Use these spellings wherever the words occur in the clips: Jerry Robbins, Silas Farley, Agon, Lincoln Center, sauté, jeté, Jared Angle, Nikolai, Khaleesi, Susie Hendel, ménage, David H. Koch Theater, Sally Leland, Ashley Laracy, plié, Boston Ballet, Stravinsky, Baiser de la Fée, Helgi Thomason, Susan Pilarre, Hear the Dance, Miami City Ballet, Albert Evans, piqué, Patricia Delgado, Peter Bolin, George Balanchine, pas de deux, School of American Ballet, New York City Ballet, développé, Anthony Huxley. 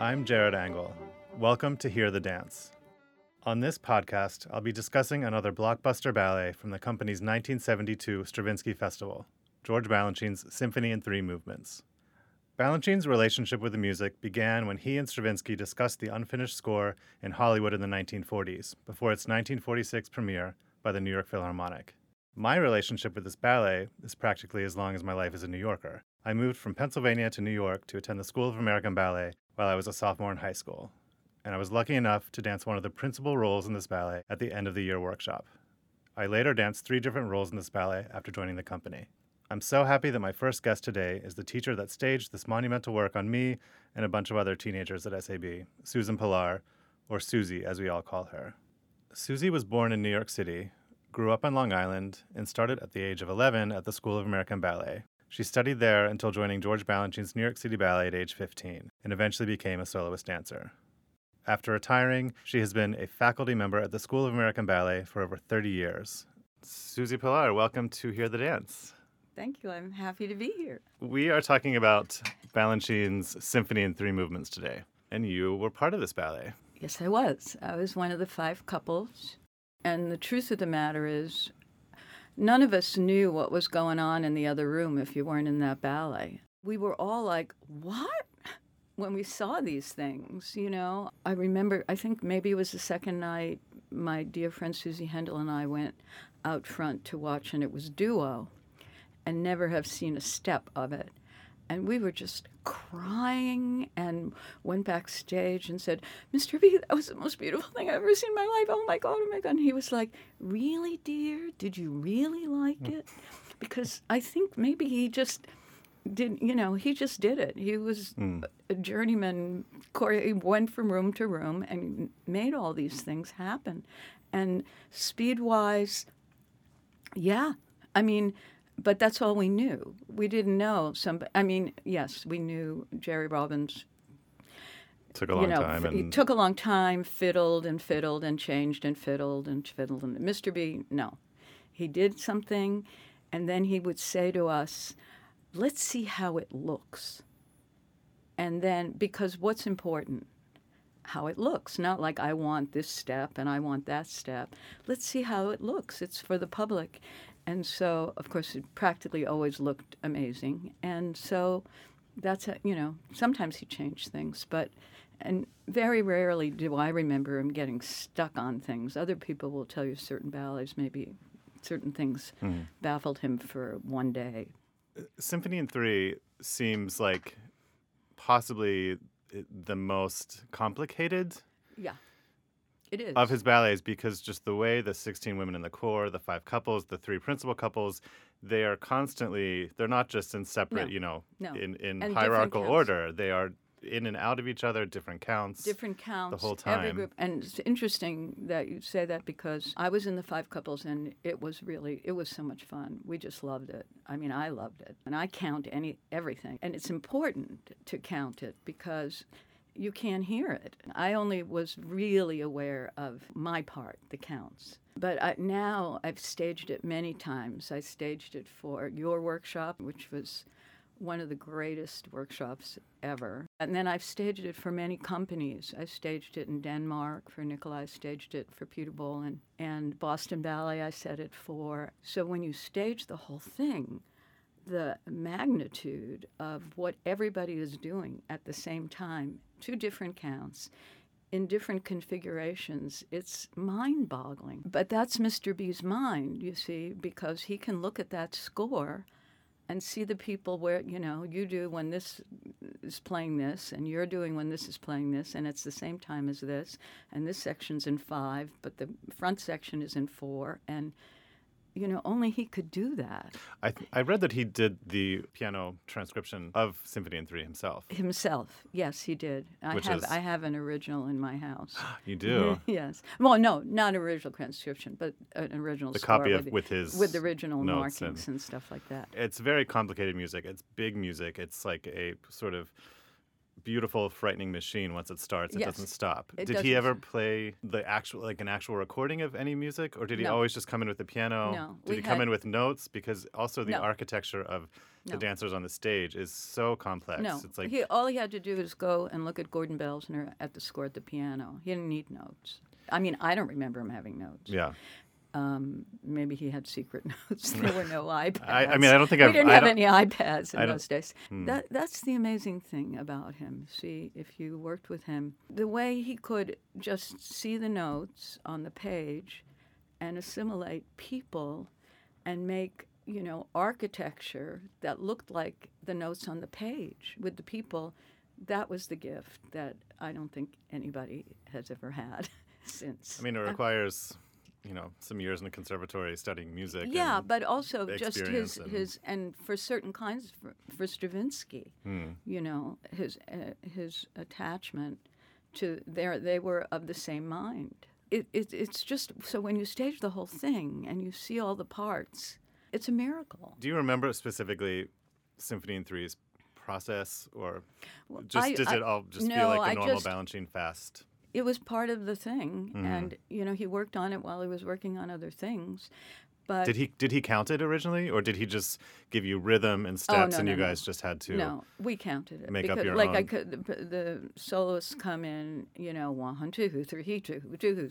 I'm Jared Angle. Welcome to Hear the Dance. On this podcast, I'll be discussing another blockbuster ballet from the company's 1972 Stravinsky Festival, George Balanchine's Symphony in Three Movements. Balanchine's relationship with the music began when he and Stravinsky discussed the unfinished score in Hollywood in the 1940s, before its 1946 premiere by the New York Philharmonic. My relationship with this ballet is practically as long as my life as a New Yorker. I moved from Pennsylvania to New York to attend the School of American Ballet while I was a sophomore in high school, and I was lucky enough to dance one of the principal roles in this ballet at the end of the year workshop. I later danced three different roles in this ballet after joining the company. I'm so happy that my first guest today is the teacher that staged this monumental work on me and a bunch of other teenagers at SAB, Susan Pilarre, or Susie as we all call her. Susie was born in New York City, grew up on Long Island, and started at the age of 11 at the School of American Ballet. She studied there until joining George Balanchine's New York City Ballet at age 15, and eventually became a soloist dancer. After retiring, she has been a faculty member at the School of American Ballet for over 30 years. Susie Pilarre, welcome to Hear the Dance. Thank you. I'm happy to be here. We are talking about Balanchine's Symphony in Three Movements today, and you were part of this ballet. Yes, I was. I was one of the five couples. And the truth of the matter is, none of us knew what was going on in the other room if you weren't in that ballet. We were all like, what? When we saw these things, you know. I remember, I think maybe it was the second night, my dear friend Susie Hendel and I went out front to watch, and it was duo, and never have seen a step of it. And we were just crying and went backstage and said, Mr. B, that was the most beautiful thing I've ever seen in my life. Oh, my God, oh, my God. And he was like, really, dear? Did you really like it? Because I think maybe he just didn't, you know, he just did it. He was a journeyman. He went from room to room and made all these things happen. And speed-wise, yeah, I mean, but that's all we knew. We didn't know somebody. I mean, yes, we knew Jerry Robbins. Took a long time. He took a long time, fiddled and changed and fiddled. And Mr. B, no. He did something, and then he would say to us, let's see how it looks. And then, because what's important? How it looks. Not like I want this step and I want that step. Let's see how it looks. It's for the public. And so, of course, it practically always looked amazing. And so that's, you know, sometimes he changed things. But, and very rarely do I remember him getting stuck on things. Other people will tell you certain ballets, maybe certain things baffled him for one day. Symphony in Three seems like possibly the most complicated. Yeah. It is. Of his ballets, because just the way the 16 women in the corps, the five couples, the three principal couples, they are constantly, they're not just in separate, no, you know, no, in hierarchical order. They are in and out of each other, different counts. The whole time. Every group. And it's interesting that you say that, because I was in the five couples and it was so much fun. We just loved it. I mean, I loved it. And I count everything. And it's important to count it because you can't hear it. I only was really aware of my part, the counts. But now I've staged it many times. I staged it for your workshop, which was one of the greatest workshops ever. And then I've staged it for many companies. I staged it in Denmark for Nikolai, staged it for Peter Bolin, and Boston Ballet I set it for. So when you stage the whole thing, the magnitude of what everybody is doing at the same time, two different counts, in different configurations, it's mind-boggling. But that's Mr. B's mind, you see, because he can look at that score and see the people where, you know, you do when this is playing this, and you're doing when this is playing this, and it's the same time as this, and this section's in 5, but the front section is in 4, and you know, only he could do that. I read that he did the piano transcription of Symphony in Three himself. Himself, yes, he did. I have an original in my house. You do? Yes. Well, no, not original transcription, but an original the score. The copy of with his with the original notes markings and stuff like that. It's very complicated music. It's big music. It's like a sort of beautiful, frightening machine once it starts. It doesn't stop. Did he ever play an actual recording of any music, or did he always just come in with the piano? No. Did he come in with notes? Because also the architecture of the dancers on the stage is so complex. No. It's like all he had to do was go and look at Gordon Belsner at the score at the piano. He didn't need notes. I mean, I don't remember him having notes. Yeah. Maybe he had secret notes. There were no iPads. I don't think we had any iPads in those days. That's the amazing thing about him. See, if you worked with him, the way he could just see the notes on the page and assimilate people and make, architecture that looked like the notes on the page with the people, that was the gift that I don't think anybody has ever had since. I mean, it requires... some years in a conservatory studying music. Yeah, but also just his, and for certain kinds, for Stravinsky, his attachment to they were of the same mind. It's just, so when you stage the whole thing and you see all the parts, it's a miracle. Do you remember specifically Symphony in Three's process, or did it all feel like a normal Balanchine fast? It was part of the thing, and he worked on it while he was working on other things. But did he count it originally, or did he just give you rhythm and steps, guys just had to? No, we counted it. Make up your own. The soloists come in, 1, 2, 3, 2,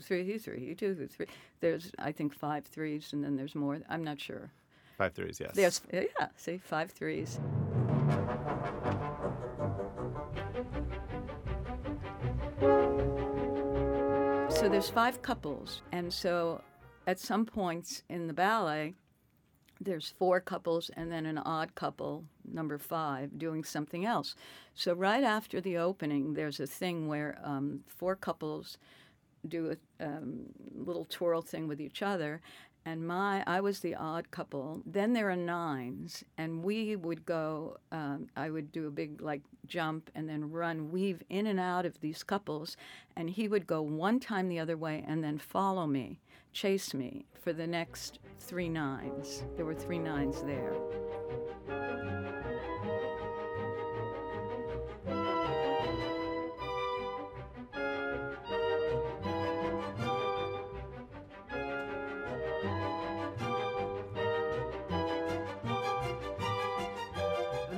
2, 3, 3, 2, 3. There's I think 5 threes, and then there's more. I'm not sure. 5 threes, yes. There's 5 threes. So there's 5 couples, and so at some points in the ballet, there's 4 couples and then an odd couple, number 5, doing something else. So right after the opening, there's a thing where 4 couples do a little twirl thing with each other, and I was the odd couple. Then there are 9s, and we would go, I would do a big jump and then run, weave in and out of these couples, and he would go one time the other way and then follow me, chase me for the next 3 9s. There were 3 9s there.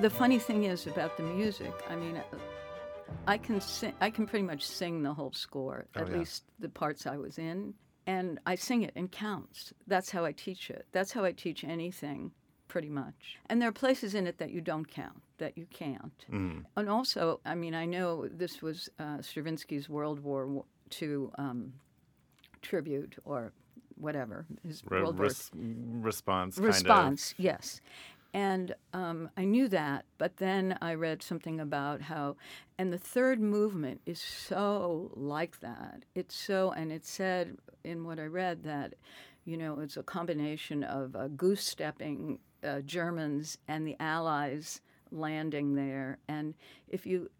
The funny thing is about the music, I mean, I can pretty much sing the whole score, at least the parts I was in, and I sing it in counts. That's how I teach it. That's how I teach anything, pretty much. And there are places in it that you don't count, that you can't. Mm. And also, I mean, I know this was Stravinsky's World War II tribute or whatever. His response, kind of. Yes. And I knew that, but then I read something about how, and the 3rd movement is so like that. And it said in what I read that, it's a combination of goose-stepping Germans and the Allies landing there. And if you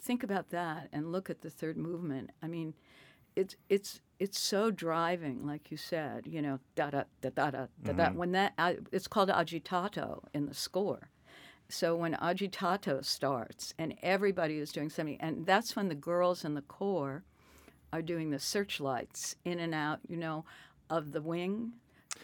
think about that and look at the 3rd movement, I mean, it's so driving, like you said, da da da da da da da. When it's called agitato in the score. So when agitato starts and everybody is doing something, and that's when the girls in the corps are doing the searchlights in and out, of the wing.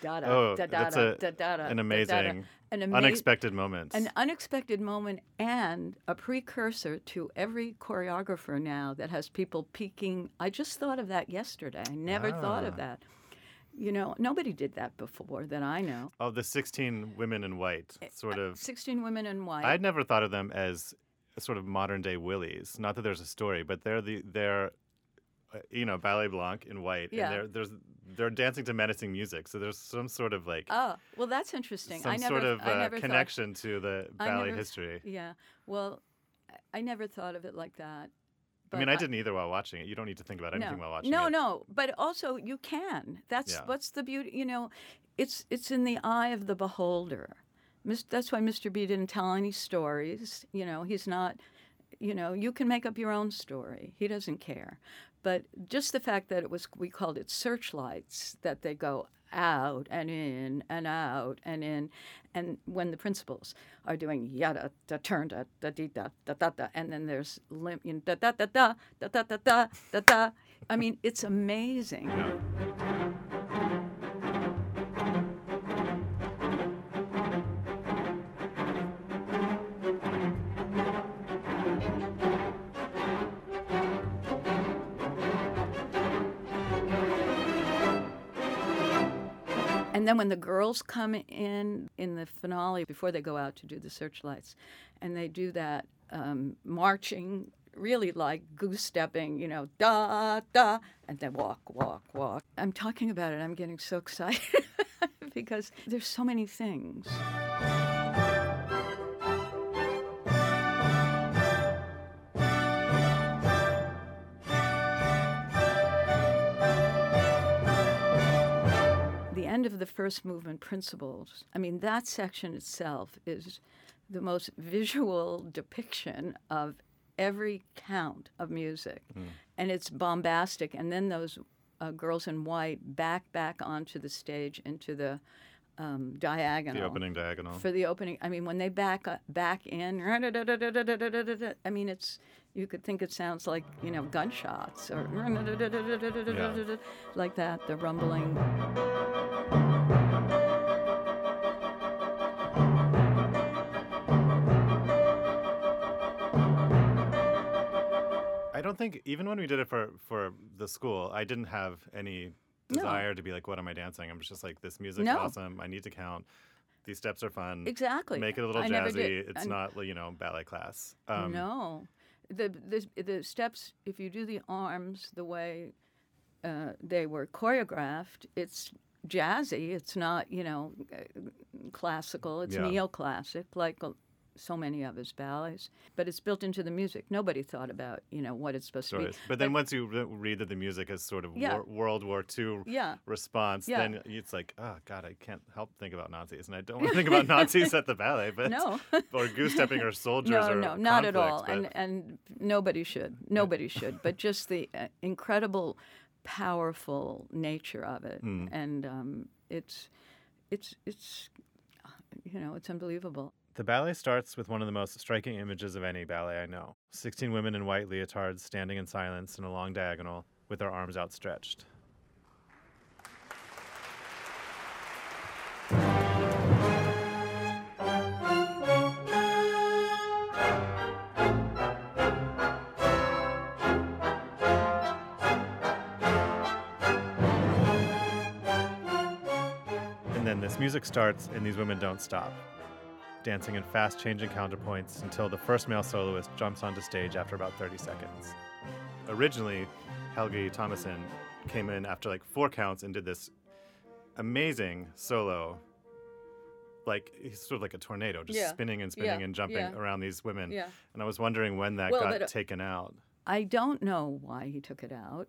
Da da da da da da da. An amazing, unexpected moment. An unexpected moment, and a precursor to every choreographer now that has people peeking. I just thought of that yesterday. I never thought of that. Nobody did that before that I know. Oh, the 16 women in white, sort of. 16 women in white. I'd never thought of them as sort of modern day Willies. Not that there's a story, but they're Ballet Blanc in white, and they're dancing to menacing music. So there's some sort of that's interesting. Some sort of connection to the ballet history. Yeah, well, I never thought of it like that. But I mean, I didn't either while watching it. You don't need to think about anything while watching it. No, but also you can. That's what's the beauty. It's in the eye of the beholder. That's why Mr. B didn't tell any stories. He's not. You can make up your own story. He doesn't care. But just the fact that we called it searchlights, that they go out and in and out and in. And when the principals are doing yada, da, turn, da, da, dee, da, da, da, da, and then there's limp, you know, da, da, da, da, da, da, da, da, da, da. I mean, it's amazing. Yeah. And then when the girls come in the finale, before they go out to do the searchlights, and they do that marching, really like goose-stepping, you know, da, da, and then walk, walk, walk. I'm talking about it, I'm getting so excited because there's so many things. End of the first movement, Principles. I mean, that section itself is the most visual depiction of every count of music. Mm. And it's bombastic. And then those girls in white back onto the stage into the diagonal. The opening diagonal. For the opening. I mean, when they back in, I mean, it's... You could think it sounds like, you know, gunshots or yeah. Like that, the rumbling. I don't think, even when we did it for the school, I didn't have any desire to be like, what am I dancing? I'm just like, this music's awesome. I need to count. These steps are fun. Exactly. Make it a little jazzy. It's not, you know, ballet class. No. The steps, if you do the arms the way they were choreographed, it's jazzy. It's not, you know, classical. It's neoclassic, like so many of his ballets. But it's built into the music. Nobody thought about, you know, what it's supposed to be. But then once you read that the music is sort of World War II response, then it's like, oh, God, I can't help think about Nazis. And I don't want to think about Nazis at the ballet. But or goose-stepping or soldiers or conflict. No, not at all. But... And nobody should. Nobody should. But just the incredible, powerful nature of it. Mm. And it's you know, it's unbelievable. The ballet starts with one of the most striking images of any ballet I know. 16 women in white leotards standing in silence in a long diagonal with their arms outstretched. And then this music starts and these women don't stop, dancing in fast-changing counterpoints until the first male soloist jumps onto stage after about 30 seconds. Originally, Helgi Thomason came in after like 4 counts and did this amazing solo. Like, he's sort of like a tornado, just spinning and spinning and jumping around these women. Yeah. And I was wondering when that got taken out. I don't know why he took it out.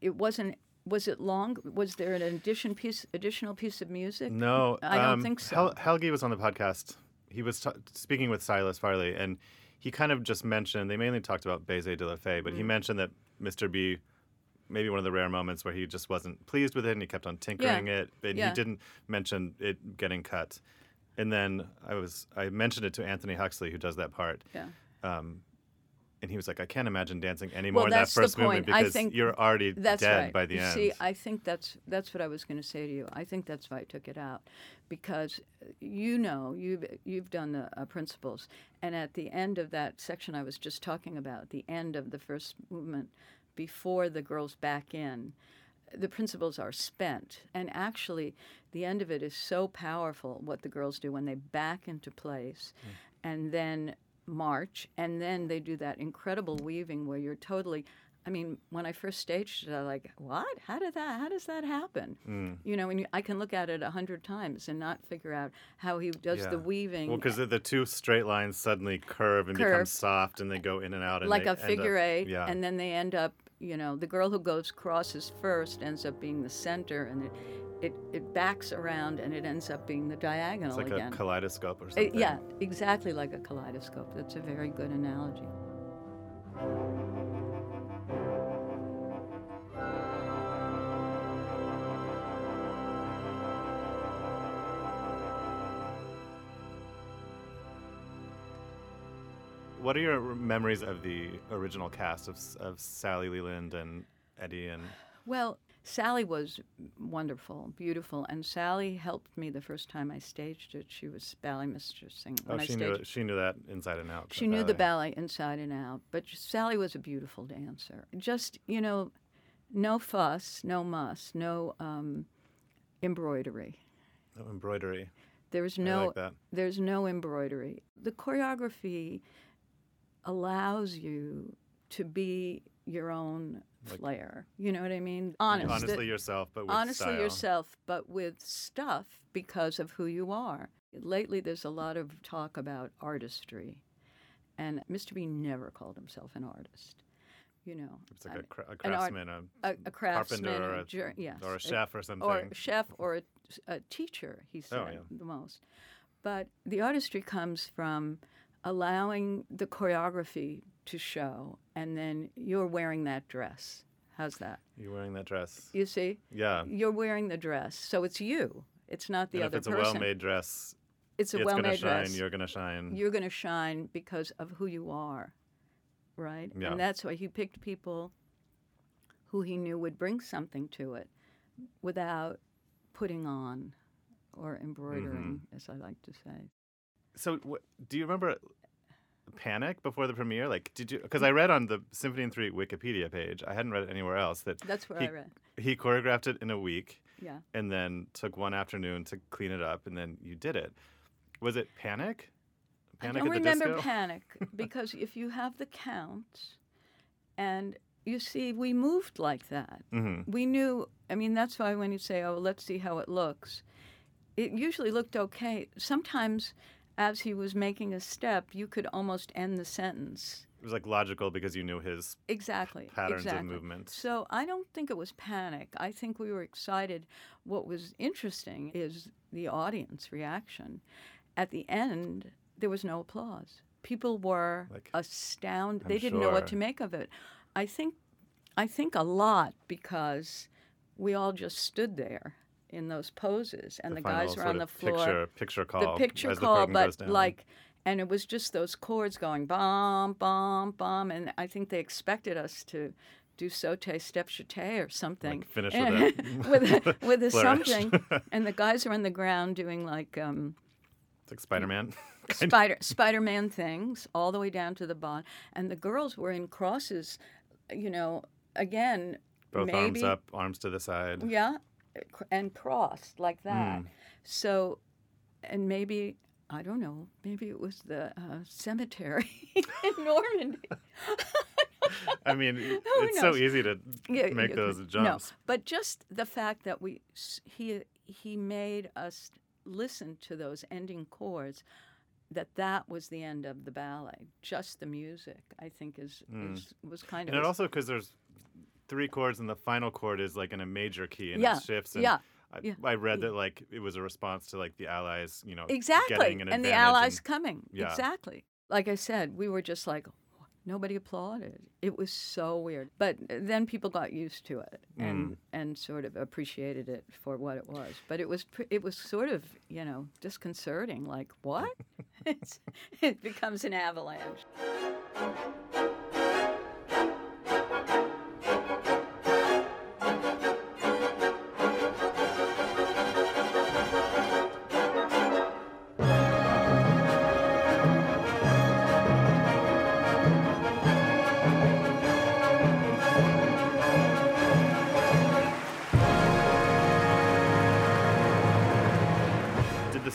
It wasn't... Was it long? Was there an additional piece of music? No. I don't think so. Helgi was on the podcast. He was speaking with Silas Farley, and he kind of just mentioned, they mainly talked about Baiser de la Fée, but he mentioned that Mr. B, maybe one of the rare moments where he just wasn't pleased with it, and he kept on tinkering it, and he didn't mention it getting cut. And then I mentioned it to Anthony Huxley, who does that part. Yeah. And he was like, I can't imagine dancing anymore in that first movement because you're already dead by the end. See, I think that's what I was going to say to you. I think that's why I took it out, because you know you've done the principles, and at the end of that section I was just talking about, the end of the first movement, before the girls back in, the principles are spent, and actually the end of it is so powerful. What the girls do when they back into place, and then march, and then they do that incredible weaving where you're totally, I mean, when I first staged it, I like, what? How does that happen? Mm. You know, and I can look at it 100 times and not figure out how he does the weaving. Well, because the two straight lines suddenly curve and become soft, and they go in and out. And like a figure eight, and then they end up, you know, the girl who crosses first ends up being the center, and it backs around and it ends up being the diagonal again. It's like a kaleidoscope or something. Yeah, exactly like a kaleidoscope. That's a very good analogy. What are your memories of the original cast of Sally Leland and Eddie? And well, Sally was wonderful, beautiful, and Sally helped me the first time I staged it. She was ballet mistress. Oh, she knew that inside and out. She knew the ballet inside and out, but Sally was a beautiful dancer. Just, you know, no fuss, no muss, no embroidery. No embroidery. There's no embroidery. The choreography allows you to be your own flair. You know what I mean? Honestly yourself, but with stuff because of who you are. Lately, there's a lot of talk about artistry, and Mr. B never called himself an artist. You know, it's like a craftsman, a carpenter, or a chef, or a teacher. He said the most, but the artistry comes from allowing the choreography to show, and then you're wearing that dress. How's that? You're wearing that dress. You see? Yeah. You're wearing the dress, so it's you. It's not the other person. If it's a well-made dress, you're going to shine. You're going to shine because of who you are, right? Yeah. And that's why he picked people who he knew would bring something to it without putting on or embroidering, as I like to say. So do you remember panic before the premiere? Like, did you? Because I read on the Symphony in Three Wikipedia page. I hadn't read it anywhere else. That's where I read. He choreographed it in a week. Yeah. And then took one afternoon to clean it up, and then you did it. Was it panic? I don't remember panic because if you have the counts, and you see, we moved like that. Mm-hmm. We knew. I mean, that's why when you say, "Oh, let's see how it looks," it usually looked okay. Sometimes, as he was making a step, you could almost end the sentence. It was like logical because you knew his patterns of movement. So I don't think it was panic. I think we were excited. What was interesting is the audience reaction. At the end, there was no applause. People were astounded. They didn't know what to make of it. I think a lot because we all just stood there in those poses, and the guys were on the floor. The picture call, but and it was just those chords going bomb, bomb, bomb, and I think they expected us to do sauté, step jeté, or something. Finish with a something, and the guys are on the ground doing it's like Spider-Man. Spider-Man things all the way down to the bottom, and the girls were in crosses, you know, again. Both arms up, arms to the side. Yeah. And crossed like that. So, and maybe, I don't know, maybe it was the cemetery in Normandy. I mean, it's so easy to make those jumps. No, but just the fact that he made us listen to those ending chords, that was the end of the ballet. Just the music, I think, was kind of... And also because there's three chords, and the final chord is in a major key, and it shifts. And I read that it was a response to the Allies, you know, getting an advantage, and the Allies coming. Yeah. Exactly. Like I said, we were just nobody applauded. It was so weird, but then people got used to it and sort of appreciated it for what it was. But it was sort of, you know, disconcerting. Like what? It becomes an avalanche.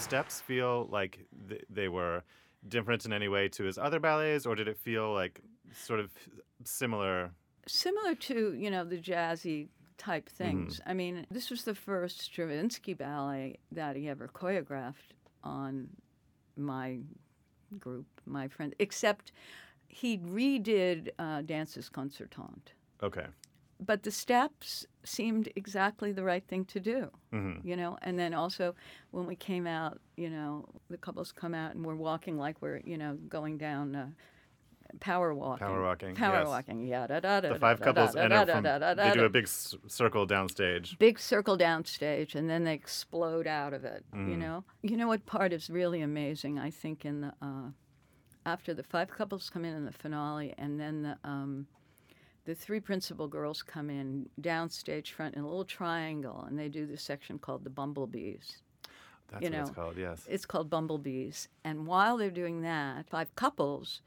Steps feel like they were different in any way to his other ballets, or did it feel like sort of similar? Similar to, you know, the jazzy type things. Mm-hmm. I mean, this was the first Stravinsky ballet that he ever choreographed on my group, my friend, except he redid Dances Concertantes. Okay. But the steps seemed exactly the right thing to do, you know. And then also when we came out, you know, the couples come out and we're walking like we're, you know, going down power walking. Power walking. Yeah, da-da-da-da. The five couples enter from, they do a big circle downstage. And then they explode out of it, you know. You know what part is really amazing, I think, in the after the five couples come in the finale, and then the three principal girls come in downstage front in a little triangle, and they do this section called the Bumblebees. That's what it's called, yes. It's called Bumblebees. And while they're doing that, five couples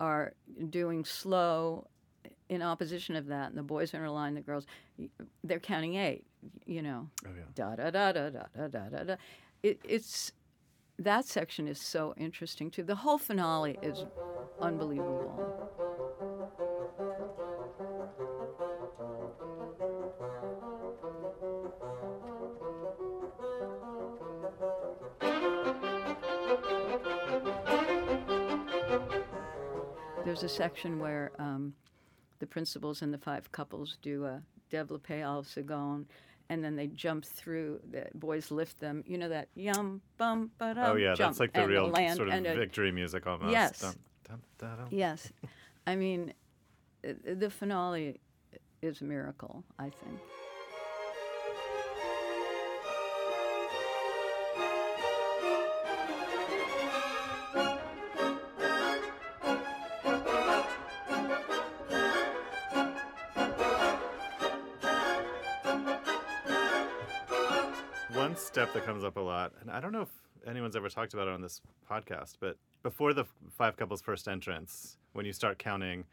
are doing slow in opposition of that, and the boys are in a line, the girls, they're counting eight, Oh, yeah. Da-da-da-da-da-da-da-da-da. It's... That section is so interesting, too. The whole finale is unbelievable. There's a section where the principals and the five couples do a développé à la seconde, and then they jump through, the boys lift them. You know that yum, bum, ba-dum, oh, yeah, jump, that's like the real land, sort of victory music almost. Yes. Dum, dum, da, dum. Yes. I mean, the finale is a miracle, I think. Step that comes up a lot, and I don't know if anyone's ever talked about it on this podcast, but before the five couples' first entrance, when you start counting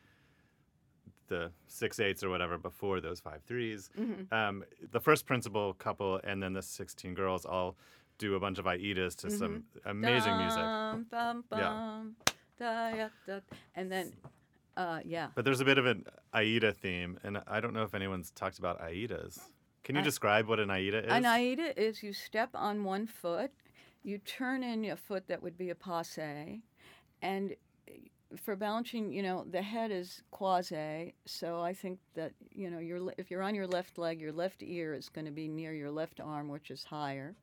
the 6 8s or whatever before those 5 3s, mm-hmm. The first principal couple and then the 16 girls all do a bunch of aitas to mm-hmm. some amazing music. Bum, bum, yeah. Da, da, and then, yeah. But there's a bit of an aida theme, and I don't know if anyone's talked about aitas. Can you describe what an aida is? An aida is you step on one foot, you turn in a foot that would be a passe, and for Balanchine, the head is quasi, so I think that, if you're on your left leg, your left ear is going to be near your left arm, which is higher,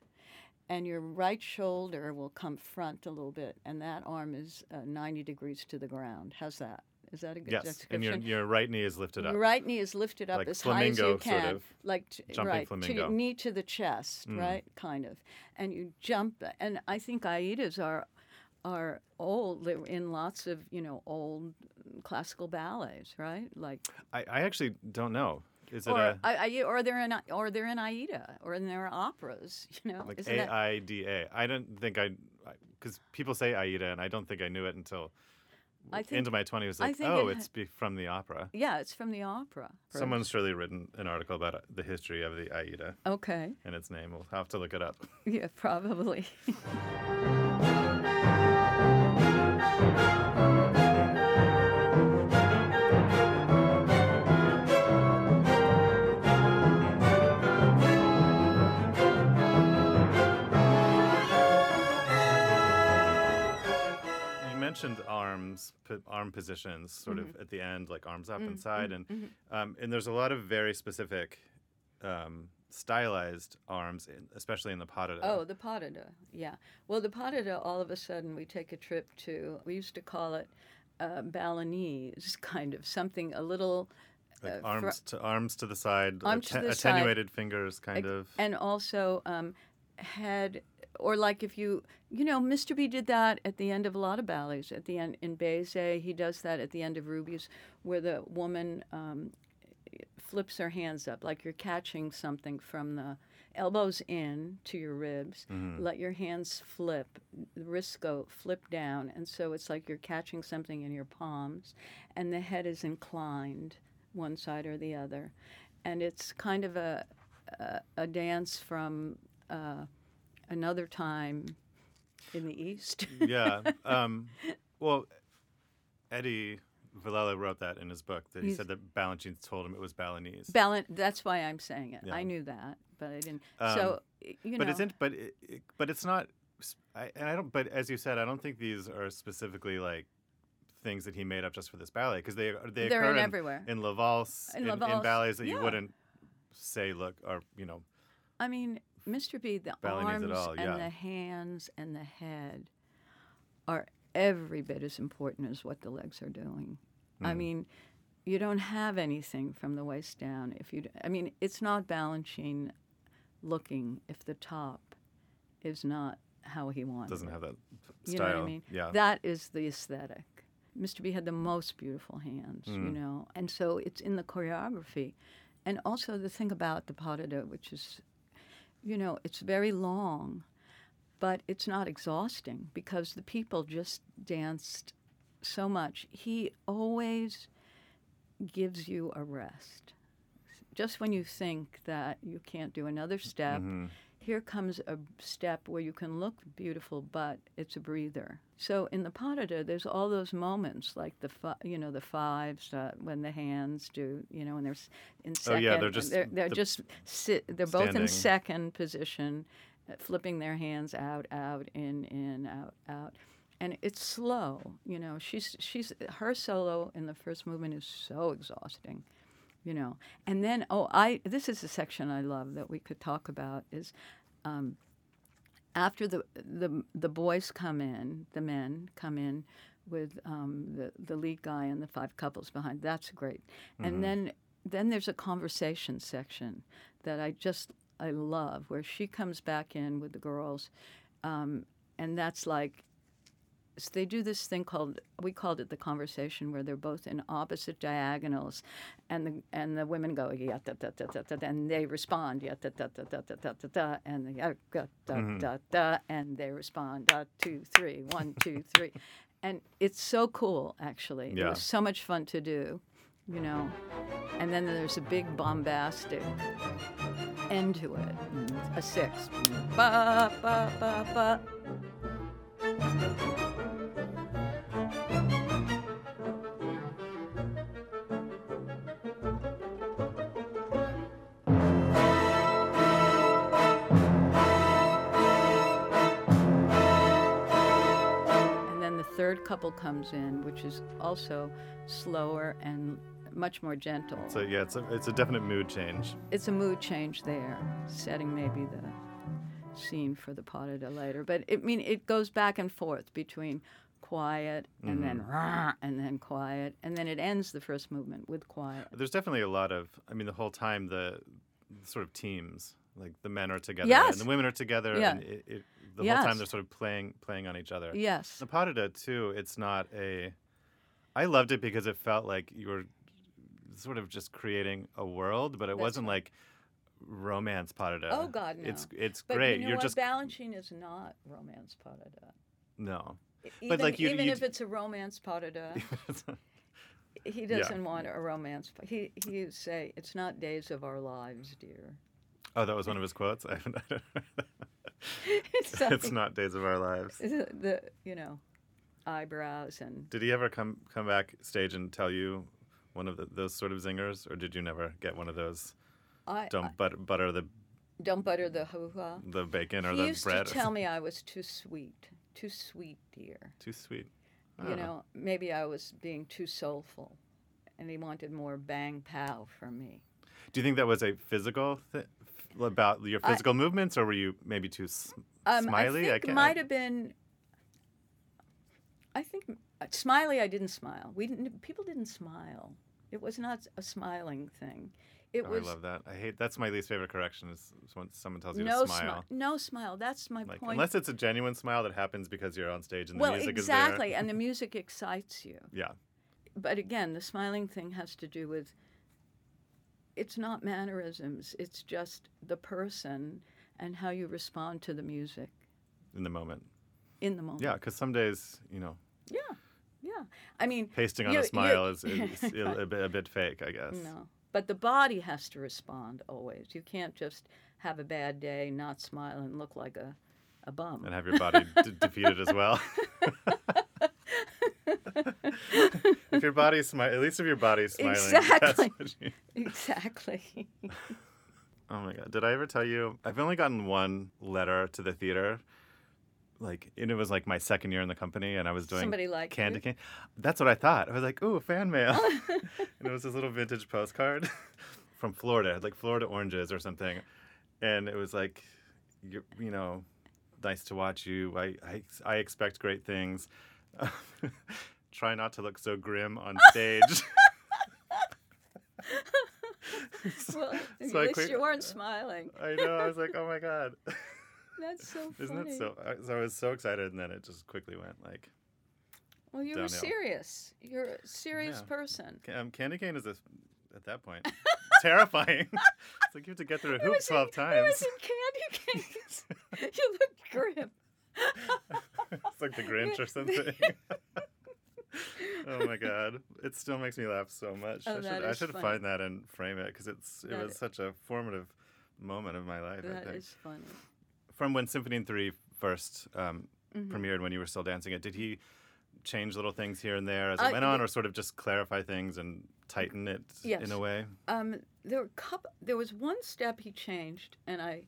and your right shoulder will come front a little bit, and that arm is 90 degrees to the ground. How's that? Is that a good description? Yes, and your right knee is lifted up. Your right knee is lifted up like as high as you can. Sort of like jumping right, flamingo. Right, knee to the chest, right, kind of. And you jump. And I think aidas are old. They were in lots of, old classical ballets, right? Like I actually don't know. Is it or they're in aida, or in their operas, Like AIDA. I don't think because people say aida, and I don't think I knew it until... into my 20s, like, it's from the opera. Yeah, it's from the opera. Someone's surely written an article about the history of the aida. Okay. And its name. We'll have to look it up. Yeah, probably. Arms, arm positions, sort mm-hmm. of at the end, like arms up and side, mm-hmm. And there's a lot of very specific, stylized arms, especially in the pas de deux. Oh, the pas de deux, yeah. Well, the pas de deux. All of a sudden, we take a trip to. We used to call it Balinese, kind of something a little. Like arms to the side, attenuated fingers, kind of. And also head. Or like if you Mr. B did that at the end of a lot of ballets. At the end in Baiser, he does that at the end of Ruby's, where the woman flips her hands up, like you're catching something from the elbows in to your ribs. Mm-hmm. Let your hands flip, the wrists go flip down, and so it's like you're catching something in your palms, and the head is inclined one side or the other, and it's kind of a dance from. Another time in the East. Yeah. Well, Eddie Villella wrote that in his book, that he said that Balanchine told him it was Balinese. That's why I'm saying it. Yeah. I knew that, but I didn't. But it's not. I don't. But as you said, I don't think these are specifically like things that he made up just for this ballet, because they're occur in everywhere in La Valse, in ballets that you wouldn't say look. I mean. Mr. B, the Balinese arms all, and the hands and the head are every bit as important as what the legs are doing. Mm. I mean, you don't have anything from the waist down. It's not Balanchine looking if the top is not how he wanted. Doesn't have that style. You know what I mean? Yeah. That is the aesthetic. Mr. B had the most beautiful hands, you know, and so it's in the choreography. And also the thing about the pas de deux, which is, you know, it's very long, but it's not exhausting because the people just danced so much. He always gives you a rest. Just when you think that you can't do another step, here comes a step where you can look beautiful, but it's a breather. So in the pas de deux, there's all those moments, like the fives when the hands do, you know, when they're in second. Oh yeah, they're both in second position, flipping their hands out, in, out, and it's slow. You know, her solo in the first movement is so exhausting. You know, and then this is the section I love that we could talk about is after the boys come in, the men come in with the lead guy and the five couples behind. That's great. Mm-hmm. And then there's a conversation section that I love where she comes back in with the girls, and that's like. So they do this thing we called it the conversation, where they're both in opposite diagonals, and the women go yeah da da da da da, and they respond yeah da da da da da da da, and they yeah da da da da, and they respond da 2 3 1 2 3, and it's so cool actually. Yeah. It was so much fun to do, you know, and then there's a big bombastic end to it, a six ba ba ba ba. Third couple comes in, which is also slower and much more gentle. So yeah, it's a definite mood change. It's a mood change there, setting maybe the scene for the pas de deux later. But it goes back and forth between quiet and then rah, and then quiet, and then it ends the first movement with quiet. There's definitely a lot of, the whole time the sort of teams, like the men are together and the women are together, and it the whole time they're sort of playing on each other. Yes. The pas de deux, too, it's not a... I loved it because it felt like you were sort of just creating a world, but it wasn't like romance pas de deux. Oh, God, no. It's but great. You know what? Balanchine is not romance pas de deux. No. Even, but like even if it's a romance pas de deux, he doesn't want a romance. He would say, it's not days of our lives, dear. Oh, that was one of his quotes? I don't know. It's not days of our lives. The eyebrows and. Did he ever come back stage and tell you one of those sort of zingers, or did you never get one of those? Don't butter the hoo-ha. The bacon or the bread. He used to tell me I was too sweet, dear. Too sweet. You know, maybe I was being too soulful, and he wanted more bang pow from me. Do you think that was a physical thing? About your physical movements, or were you maybe too smiley? I think it might have been. I think smiley. I didn't smile. People didn't smile. It was not a smiling thing. It was. I love that. That's my least favorite correction is when someone tells you to smile. No smile. That's my point. Unless it's a genuine smile that happens because you're on stage and the music is there. Exactly, and the music excites you. Yeah. But again, the smiling thing has to do with. It's not mannerisms. It's just the person and how you respond to the music. In the moment. Yeah, because some days, Yeah. Pasting on a smile is a bit fake, I guess. No. But the body has to respond always. You can't just have a bad day, not smile, and look like a bum. And have your body defeated as well. If your body's smiling, at least if your body's smiling. Exactly. Exactly. Oh my God! Did I ever tell you? I've only gotten one letter to the theater, and it was like my second year in the company, and I was doing candy cane. That's what I thought. I was like, ooh, fan mail, and it was this little vintage postcard from Florida, Florida oranges or something, and it was like, nice to watch you. I expect great things. Try not to look so grim on stage. Well, at least you weren't smiling. I know. I was like, oh, my God. That's so funny. Isn't that so? So I was so excited, and then it just quickly went like. Well, you were serious. You're a serious person. Candy cane is a, at that point, terrifying. It's like you have to get through a hoop 12 times. It was in candy canes. You look grim. It's like the Grinch or something. Oh my God! It still makes me laugh so much. Oh, I should find that and frame it because it was such a formative moment of my life. That I think. Is funny. From when Symphony in Three first premiered, when you were still dancing it, did he change little things here and there as it went on, or sort of just clarify things and tighten it in a way? There were a couple. There was one step he changed, and I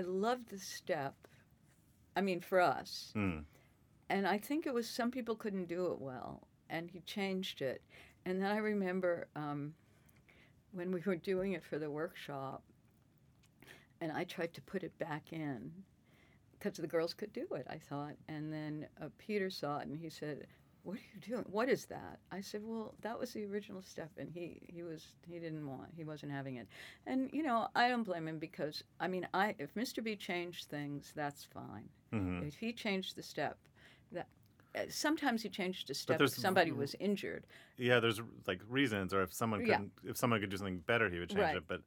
loved the step. I mean, for us. Mm. And I think it was some people couldn't do it well, and he changed it. And then I remember when we were doing it for the workshop, and I tried to put it back in because the girls could do it, I thought. And then Peter saw it, and he said, "What are you doing? What is that?" I said, "Well, that was the original step," and he wasn't having it. And I don't blame him because if Mr. B changed things, that's fine. Mm-hmm. If he changed the step. Sometimes he changed a step if somebody was injured. Yeah, there's like reasons, or if someone could do something better, he would change it, but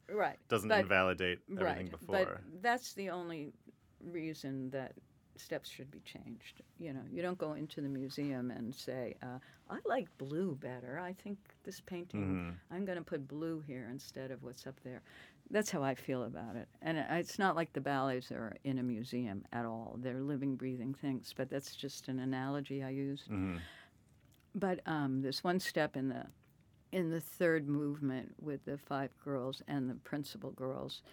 doesn't invalidate everything before. But that's the only reason that steps should be changed. You don't go into the museum and say, "I like blue better. I think this painting. Mm-hmm. I'm going to put blue here instead of what's up there." That's how I feel about it. And it's not like the ballets are in a museum at all. They're living, breathing things, but that's just an analogy I used. Mm-hmm. But there's one step in the third movement with the five girls and the principal girls.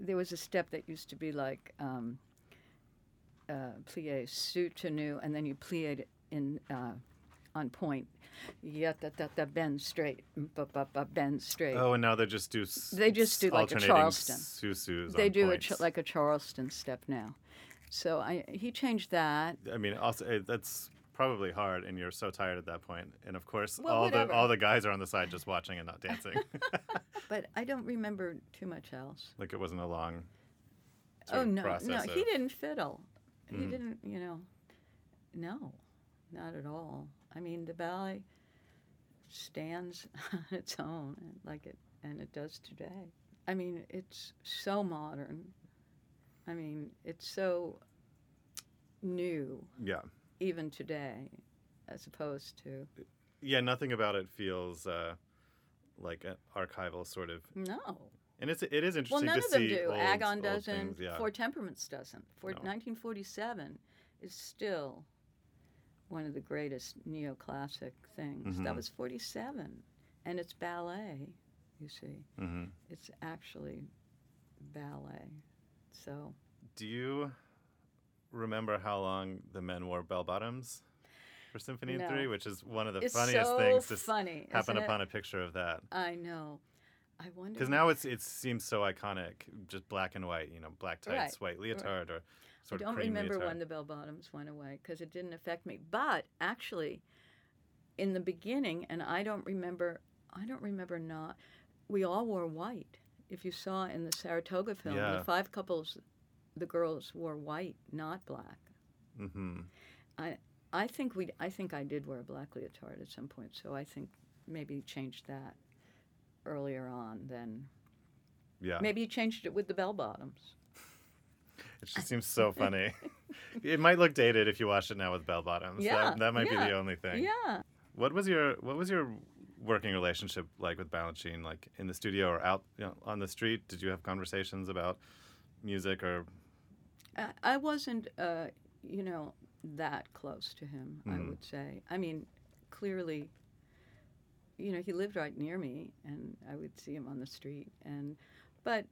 There was a step that used to be like plie soutenu, and then you plied in on point, bend straight, bend straight. Oh, and now they just do like a Charleston. They do like a Charleston step now. So he changed that. I mean, also that's probably hard, and you're so tired at that point. And of course, all the guys are on the side just watching and not dancing. But I don't remember too much else. Like it wasn't a long. Oh no, he didn't fiddle. He didn't, no, not at all. I mean, the ballet stands on its own and it does today. I mean, it's so modern. I mean, it's so new. Yeah. Even today, as opposed to. Yeah, nothing about it feels like an archival sort of. No. And it is interesting to see. Well, none of them do. Agon doesn't. Yeah. Four Temperaments doesn't. 1947 is still one of the greatest neoclassic things. Mm-hmm. That was 47, and it's ballet, you see. Mm-hmm. It's actually ballet. So. Do you remember how long the men wore bell bottoms for Symphony in Three, which is one of the funniest things to happen upon a picture of that? I know. I wonder. Because now it seems so iconic, just black and white, black tights, white leotard, or sort of cream leotard. I don't remember when the bell bottoms went away because it didn't affect me. But actually, in the beginning, and I don't remember, we all wore white. If you saw in the Saratoga film, the five couples, the girls wore white, not black. Mm-hmm. I think I did wear a black leotard at some point, so I think maybe he changed that. Earlier on, then maybe you changed it with the bell bottoms. It just seems so funny. It might look dated if you watch it now with bell bottoms. Yeah, that might be the only thing. Yeah. What was your working relationship like with Balanchine? Like in the studio or out on the street? Did you have conversations about music or? I wasn't, that close to him. Mm. I would say. I mean, clearly. He lived right near me, and I would see him on the street. But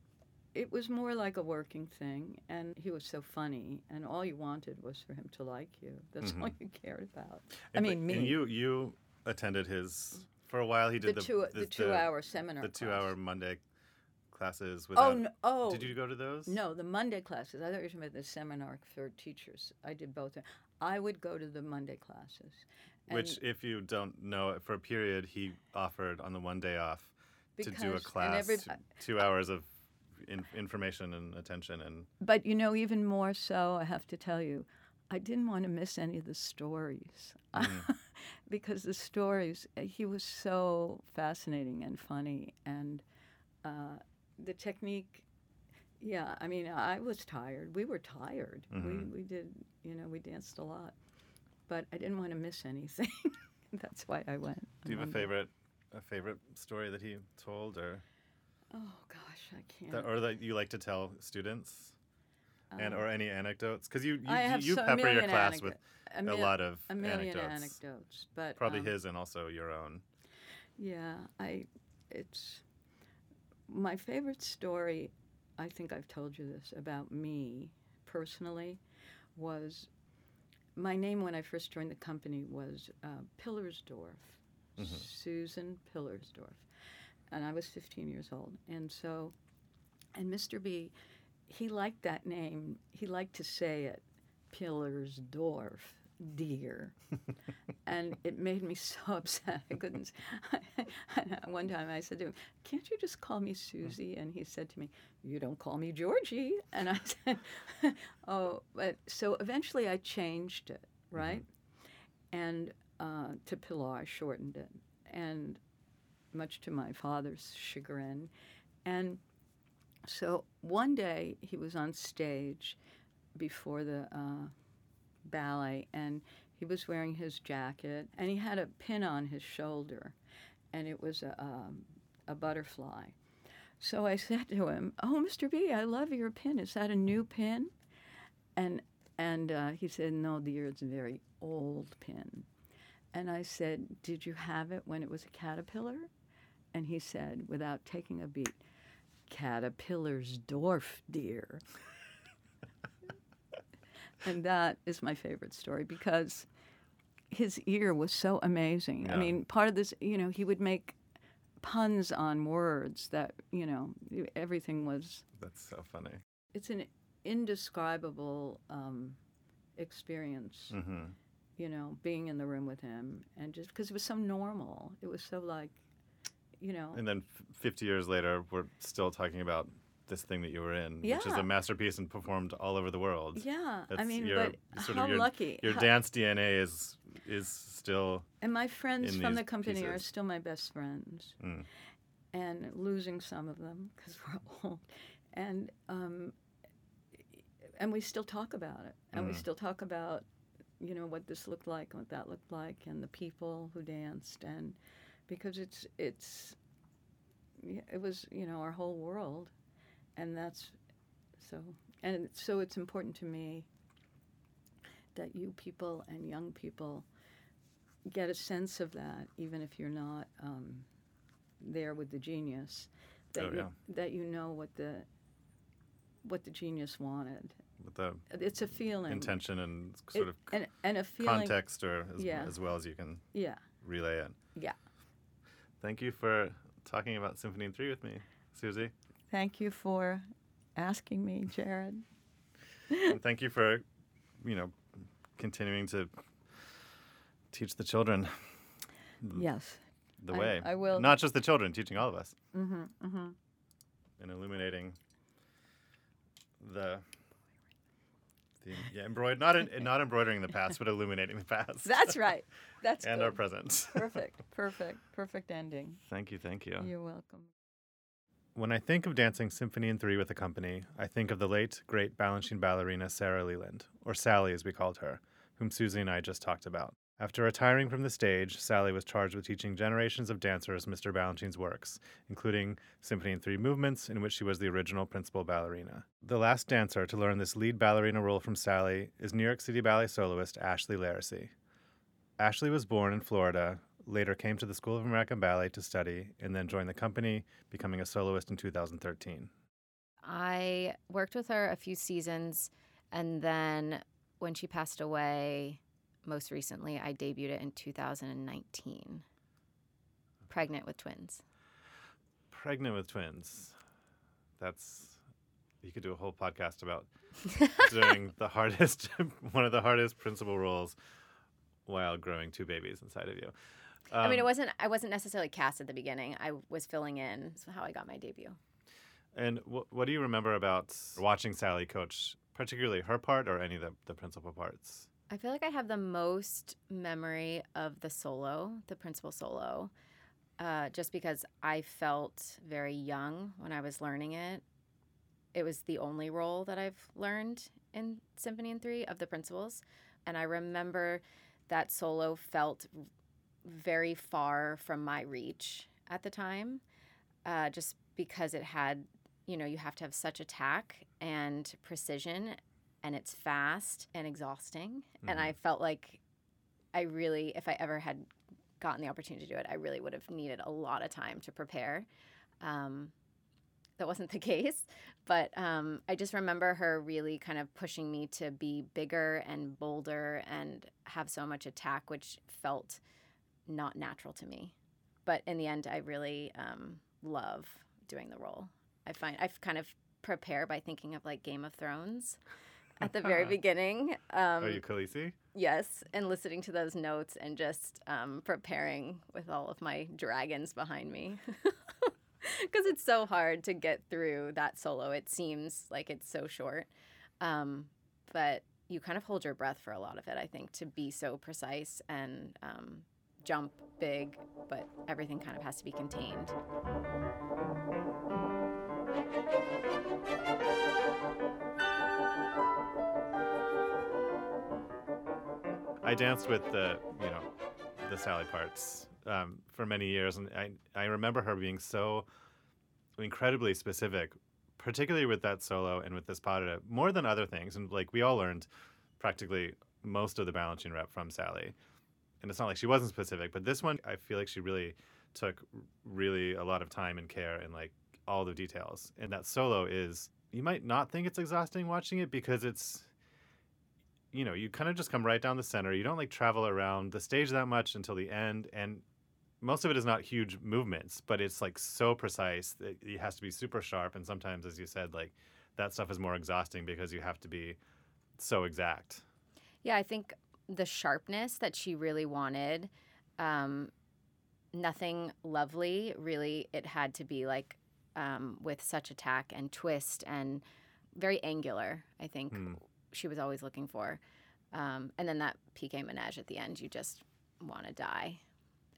it was more like a working thing, and he was so funny, and all you wanted was for him to like you. That's all you cared about. Me. And you attended his, for a while he did the 2-hour seminar. The 2-hour Monday classes. Did you go to those? No, the Monday classes. I thought you were talking about the seminar for teachers. I did both. I would go to the Monday classes. Which, if you don't know, for a period, he offered on the one day off to do a class, 2 hours of information and attention. And but, you know, even more so, I have to tell you, I didn't want to miss any of the stories. Mm. Because the stories, he was so fascinating and funny. And the technique, yeah, I mean, I was tired. We were tired. Mm-hmm. We did, you know, we danced a lot. But I didn't want to miss anything. That's why I went. Do you have a favorite story that he told, or? Oh gosh, I can't. That you like to tell students, and or any anecdotes, because you pepper your class with a lot of anecdotes, but probably his and also your own. Yeah, it's my favorite story. I think I've told you this about me personally. Was my name when I first joined the company was Pilarsdorf. Mm-hmm. Susan Pilarsdorf, and I was 15 years old. And so, and Mr. B, he liked that name. He liked to say it, Pilarsdorf, dear. And it made me so upset. I couldn't. One time I said to him, "Can't you just call me Susie?" And he said to me, "You don't call me Georgie." And I said, "Oh," but so eventually I changed it, right? Mm-hmm. And to Pilarre, I shortened it, and much to my father's chagrin. And so one day he was on stage before the ballet, and he was wearing his jacket, and he had a pin on his shoulder, and it was a butterfly. So I said to him, "Oh, Mr. B, I love your pin. Is that a new pin?" And he said, "No, dear, it's a very old pin." And I said, "Did you have it when it was a caterpillar?" And he said, without taking a beat, "Caterpillarsdorf, dear." And that is my favorite story, because his ear was so amazing. Yeah. I mean, part of this, you know, he would make puns on words that, you know, everything was... That's so funny. It's an indescribable experience. Mm-hmm. You know, being in the room with him, and just because it was so normal, it was so like, you know. And then 50 years later, we're still talking about this thing that you were in, yeah, which is a masterpiece and performed all over the world. Yeah, that's, I mean, lucky. Your dance DNA is still. And my friends from the company are still my best friends, and losing some of them because we're old, and we still talk about it, and we still talk about, you know, what this looked like and what that looked like and the people who danced, and because it was, you know, our whole world, and that's so, and so it's important to me that you people and young people get a sense of that, even if you're not there with the genius, that that you know what the genius wanted. It's a feeling, intention, and sort of and a feeling, context, or as well as you can relay it. Yeah. Thank you for talking about Symphony in Three with me, Susie. Thank you for asking me, Jared. And thank you for, you know, continuing to teach the children. Yes. The way I will, not just the children, teaching all of us. Mm-hmm. Mm-hmm. And illuminating the. Yeah, not embroidering the past, but illuminating the past. That's right. That's and good. Our present. Perfect ending. Thank you. You're welcome. When I think of dancing Symphony in Three with a company, I think of the late, great Balanchine ballerina Sally Leland, or Sally as we called her, whom Susie and I just talked about. After retiring from the stage, Sally was charged with teaching generations of dancers Mr. Balanchine's works, including Symphony in Three Movements, in which she was the original principal ballerina. The last dancer to learn this lead ballerina role from Sally is New York City Ballet soloist Ashley Laracy. Ashley was born in Florida, later came to the School of American Ballet to study, and then joined the company, becoming a soloist in 2013. I worked with her a few seasons, and then when she passed away... Most recently, I debuted it in 2019, pregnant with twins. You could do a whole podcast about doing one of the hardest principal roles while growing two babies inside of you. I mean, I wasn't necessarily cast at the beginning. I was filling in. That's how I got my debut. And what do you remember about watching Sally coach, particularly her part or any of the principal parts? I feel like I have the most memory of the solo, the principal solo, just because I felt very young when I was learning it. It was the only role that I've learned in Symphony in Three of the principals. And I remember that solo felt very far from my reach at the time, just because it had, you know, you have to have such attack and precision, and it's fast and exhausting. Mm-hmm. And I felt like I really, if I ever had gotten the opportunity to do it, I really would have needed a lot of time to prepare. That wasn't the case, but I just remember her really kind of pushing me to be bigger and bolder and have so much attack, which felt not natural to me. But in the end, I really love doing the role. I kind of prepare by thinking of like Game of Thrones at the very beginning. Are you Khaleesi? Yes, and listening to those notes and just preparing with all of my dragons behind me. Because it's so hard to get through that solo. It seems like it's so short. But you kind of hold your breath for a lot of it, I think, to be so precise and jump big, but everything kind of has to be contained. I danced with the Sally parts for many years, and I remember her being so incredibly specific, particularly with that solo and with this pas de deux, more than other things. And like we all learned practically most of the Balanchine rep from Sally, and it's not like she wasn't specific, but this one I feel like she really took really a lot of time and care and like all the details. And that solo is, you might not think it's exhausting watching it because it's, you know, you kind of just come right down the center. You don't like travel around the stage that much until the end, and most of it is not huge movements, but it's like so precise. It has to be super sharp. And sometimes, as you said, like that stuff is more exhausting because you have to be so exact. Yeah, I think the sharpness that she really wanted, nothing lovely, really, it had to be like with such attack and twist and very angular, I think she was always looking for. And then that piqué ménage at the end, you just want to die.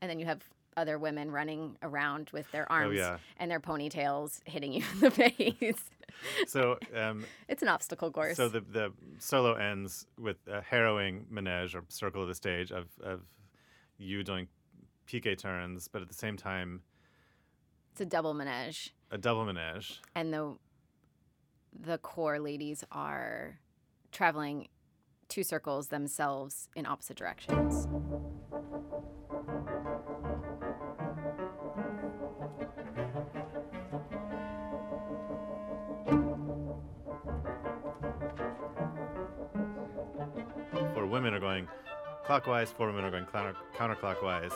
And then you have other women running around with their arms and their ponytails hitting you in the face. So it's an obstacle course. So the solo ends with a harrowing ménage or circle of the stage of you doing piqué turns, but at the same time, it's a double ménage. A double ménage. And the core ladies are traveling two circles themselves in opposite directions. Women are going clockwise, four women are going counterclockwise,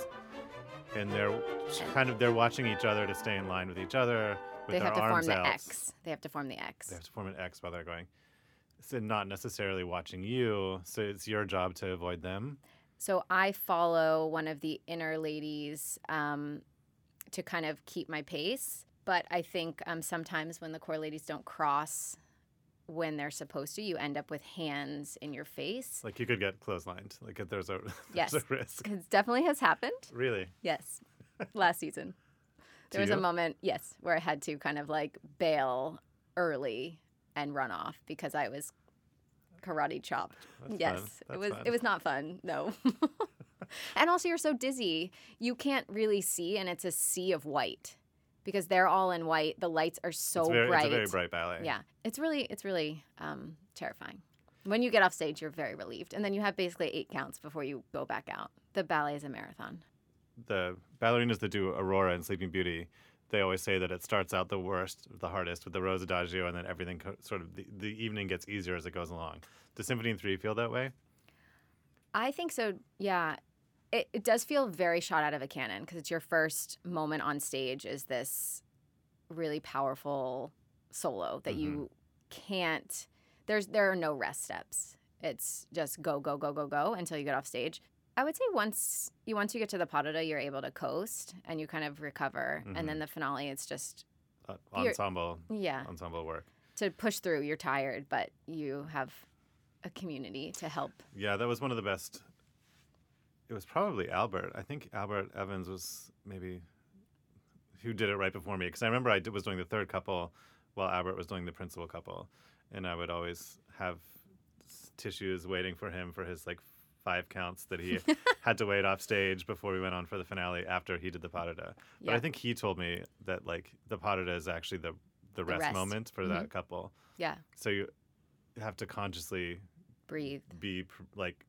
and they're kind of watching each other to stay in line with each other with their arms out. They have to form the X. They have to form an X while they're going. So not necessarily watching you, so it's your job to avoid them. So I follow one of the inner ladies to kind of keep my pace, but I think sometimes when the core ladies don't cross when they're supposed to, you end up with hands in your face. Like you could get clotheslined. Like if there's a risk. It definitely has happened. Really? Yes. Last season. There was a moment, yes, where I had to kind of like bail early and run off because I was karate chopped. That's yes. It was not fun. No. And also you're so dizzy. You can't really see, and it's a sea of white. Because they're all in white, the lights are bright. It's a very bright ballet. Yeah, it's really terrifying. When you get off stage, you're very relieved, and then you have basically 8 counts before you go back out. The ballet is a marathon. The ballerinas that do Aurora and Sleeping Beauty, they always say that it starts out the worst, the hardest, with the Rose Adagio, and then everything sort of the evening gets easier as it goes along. Does Symphony in Three feel that way? I think so. Yeah. It does feel very shot out of a cannon because it's your first moment on stage is this really powerful solo that you can't – there are no rest steps. It's just go, go, go, go, go until you get off stage. I would say once you get to the pas de deux, you're able to coast and you kind of recover. Mm-hmm. And then the finale, it's just ensemble work. To push through. You're tired, but you have a community to help. Yeah, that was one of the best. It was probably Albert. I think Albert Evans was maybe who did it right before me. Because I remember was doing the third couple while Albert was doing the principal couple. And I would always have tissues waiting for him for his, like, 5 counts that he had to wait off stage before we went on for the finale after he did the pas de deux. But yeah. I think he told me that, like, the pas de deux is actually the rest moment for that couple. Yeah. So you have to consciously breathe. Be, like,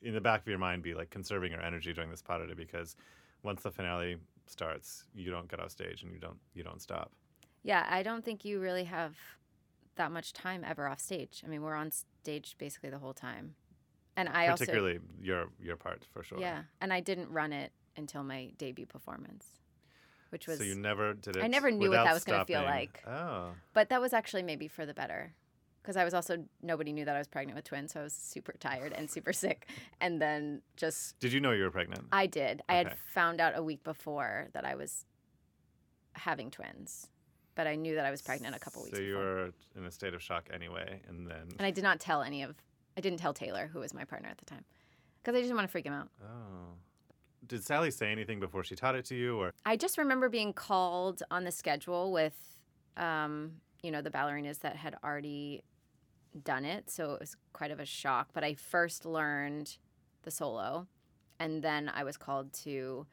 in the back of your mind, be, like, conserving your energy during this pas de deux, because once the finale starts, you don't get off stage and you don't stop. Yeah, I don't think you really have that much time ever off stage. I mean, we're on stage basically the whole time. And I particularly also, your part, for sure. Yeah, and I didn't run it until my debut performance, which was... So you never did it. I never knew what that was going to feel like. Oh. But that was actually maybe for the better, because I was also... Nobody knew that I was pregnant with twins, so I was super tired and super sick, and then just... Did you know you were pregnant? I did. Okay. I had found out a week before that I was having twins, but I knew that I was pregnant a couple weeks before. So you were in a state of shock anyway, and then... And I did not tell any of... I didn't tell Taylor, who was my partner at the time, because I didn't want to freak him out. Oh. Did Sally say anything before she taught it to you? Or I just remember being called on the schedule with, the ballerinas that had already done it. So it was quite of a shock. But I first learned the solo, and then I was called to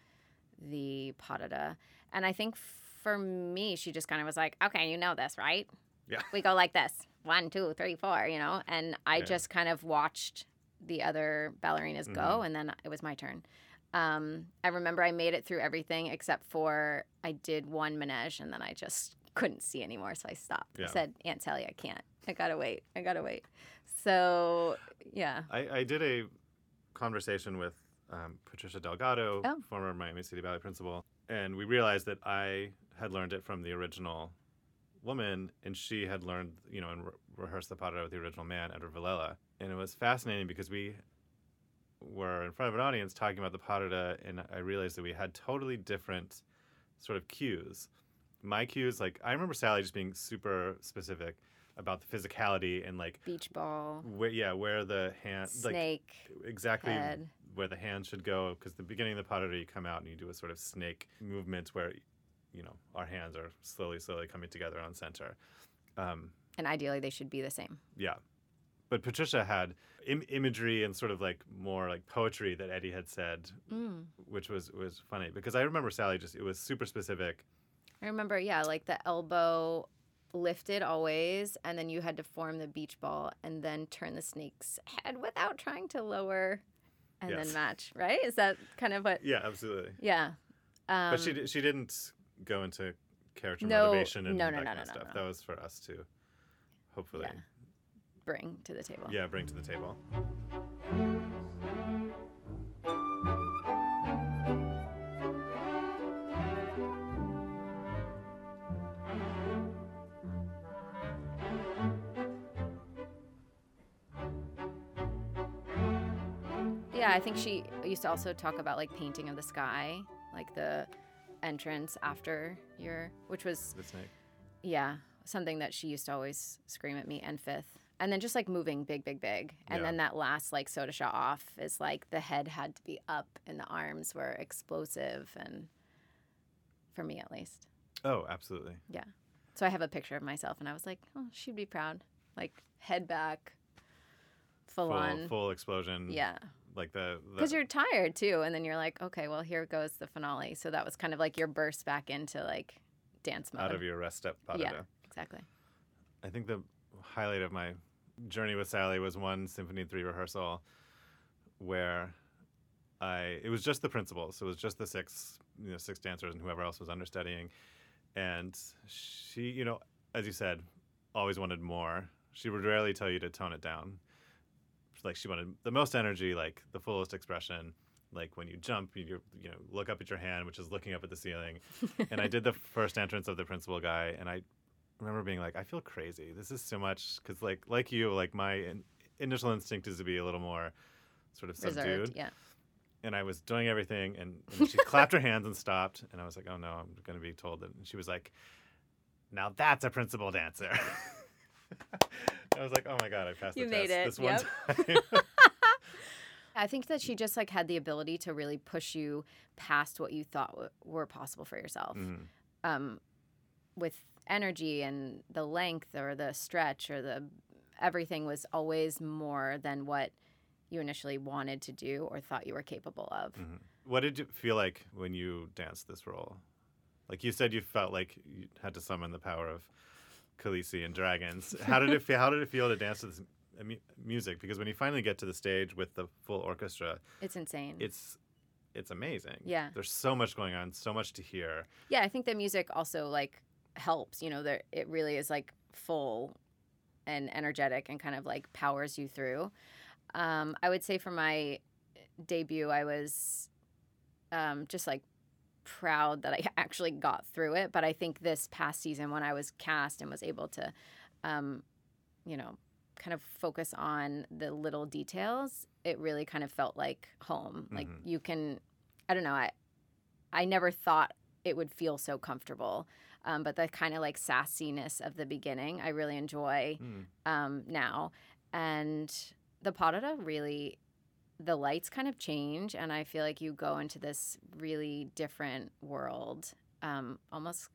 the pas de deux. And I think for me, she just kind of was like, okay, you know this, right? Yeah. We go like this. 1, 2, 3, 4, and I just kind of watched the other ballerinas go, and then it was my turn. I remember I made it through everything except for I did one manège, and then I just couldn't see anymore, so I stopped. Yeah. I said, Aunt Sally, I can't. I gotta wait. So, yeah. I did a conversation with Patricia Delgado, former Miami City Ballet principal, and we realized that I had learned it from the original woman, and she had learned, and rehearsed the pas de deux with the original man, Eddie Villella. And it was fascinating because we were in front of an audience talking about the pas de deux, and I realized that we had totally different sort of cues. My cues, like, I remember Sally just being super specific about the physicality and, like... Beach ball. Where the hand... Snake. Like, exactly head. Where the hand should go, because the beginning of the pas de deux, you come out and you do a sort of snake movement where... our hands are slowly coming together on center. And ideally, they should be the same. Yeah. But Patricia had imagery and sort of like more like poetry that Eddie had said, which was funny. Because I remember Sally it was super specific. I remember, like the elbow lifted always, and then you had to form the beach ball and then turn the snake's head without trying to lower and then match, right? Is that kind of what? Yeah, absolutely. Yeah. But she didn't... go into character motivation and that kind of stuff. No. That was for us to hopefully bring to the table. Yeah, bring to the table. Yeah, I think she used to also talk about like painting of the sky, like the entrance after which was the snake. Yeah, something that she used to always scream at me, and fifth, and then just like moving big, and then that last like soda shot off is like the head had to be up and the arms were explosive, and for me at least. Oh, absolutely. Yeah. So I have a picture of myself, and I was like, oh, she'd be proud, like head back, full explosion. Yeah. Like because you're tired too, and then you're like, okay, well, here goes the finale. So that was kind of like your burst back into like dance mode. Out of your rest step. Yeah, exactly. I think the highlight of my journey with Sally was one Symphony in Three rehearsal where it was just the principal, so it was just the six dancers and whoever else was understudying, and she, as you said, always wanted more. She would rarely tell you to tone it down. Like, she wanted the most energy, like, the fullest expression. Like, when you jump, you look up at your hand, which is looking up at the ceiling. And I did the first entrance of the principal guy, and I remember being like, I feel crazy. This is so much, because, like you, like, my initial instinct is to be a little more sort of subdued. Reserved, yeah. And I was doing everything, and she clapped her hands and stopped. And I was like, oh, no, I'm going to be told that. And she was like, Now that's a principal dancer. I was like, oh my God, I passed the test this one time. I think that she just like had the ability to really push you past what you thought were possible for yourself, with energy and the length or the stretch or the everything was always more than what you initially wanted to do or thought you were capable of. Mm-hmm. What did you feel like when you danced this role? Like you said, you felt like you had to summon the power of Khaleesi and dragons. How did it feel? How did it feel to dance to this music? Because when you finally get to the stage with the full orchestra, it's insane. It's amazing. Yeah, there's so much going on, so much to hear. Yeah, I think the music also like helps. You know, it really is like full and energetic and kind of like powers you through. I would say for my debut, I was just like proud that I actually got through it. But I think this past season when I was cast and was able to, you know, kind of focus on the little details, it really kind of felt like home. Mm-hmm. Like you can, I don't know, I never thought it would feel so comfortable. But the kind of like sassiness of the beginning, I really enjoy now. And the pas de deux really, the lights kind of change, and I feel like you go into this really different world, almost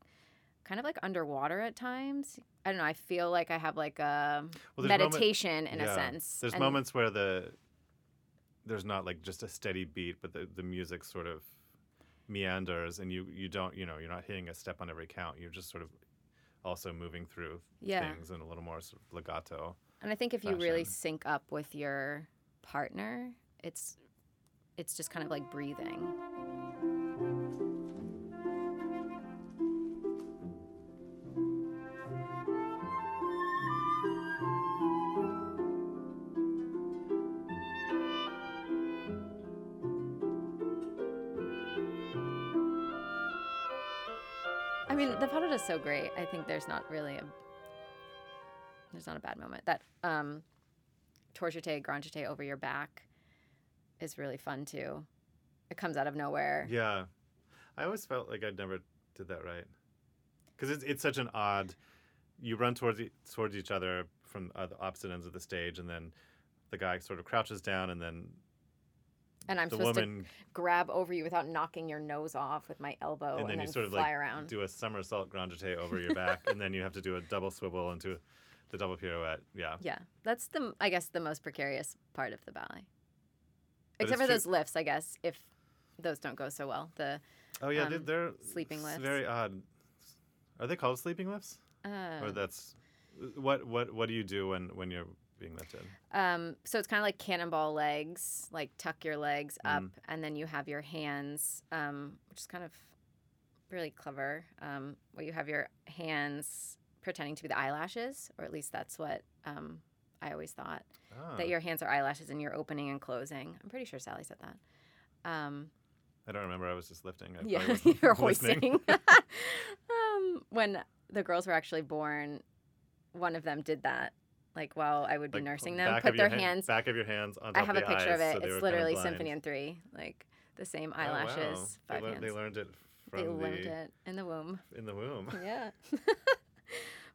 kind of like underwater at times. I don't know. I feel like I have like a meditation in a sense. There's moments where there's not like just a steady beat, but the music sort of meanders, and you don't, you know, you're not hitting a step on every count. You're just sort of also moving through things in a little more sort of legato. And I think if you really sync up with your partner, it's just kind of like breathing. I mean, the pas de deux is so great. I think there's not a bad moment. That tour jeté, grand jeté over your back is really fun too. It comes out of nowhere. Yeah. I always felt like I'd never did that right. Because it's such an odd, you run towards each other from the opposite ends of the stage, and then the guy sort of crouches down, and then and I'm the supposed woman, to grab over you without knocking your nose off with my elbow, and then you sort of fly like around. Do a somersault grand jeté over your back, and then you have to do a double swivel into the double pirouette, yeah. Yeah. That's the most precarious part of the ballet. Except for those lifts, I guess, if those don't go so well. They're sleeping lifts. It's very odd. Are they called sleeping lifts? Or that's what do you do when you're being lifted? So it's kind of like cannonball legs, like tuck your legs up, and then you have your hands, which is kind of really clever, where you have your hands pretending to be the eyelashes, or at least that's what I always thought, that your hands are eyelashes and you're opening and closing. I'm pretty sure Sally said that. I don't remember. I was just lifting. You're hoisting. When the girls were actually born, one of them did that. Like while I would be nursing them, put their hands back of your hands on top of the I have a picture eyes, of it. So it's literally kind of Symphony in Three, like the same eyelashes. Oh, wow. They learned it from the... They learned it in the womb. In the womb. Yeah.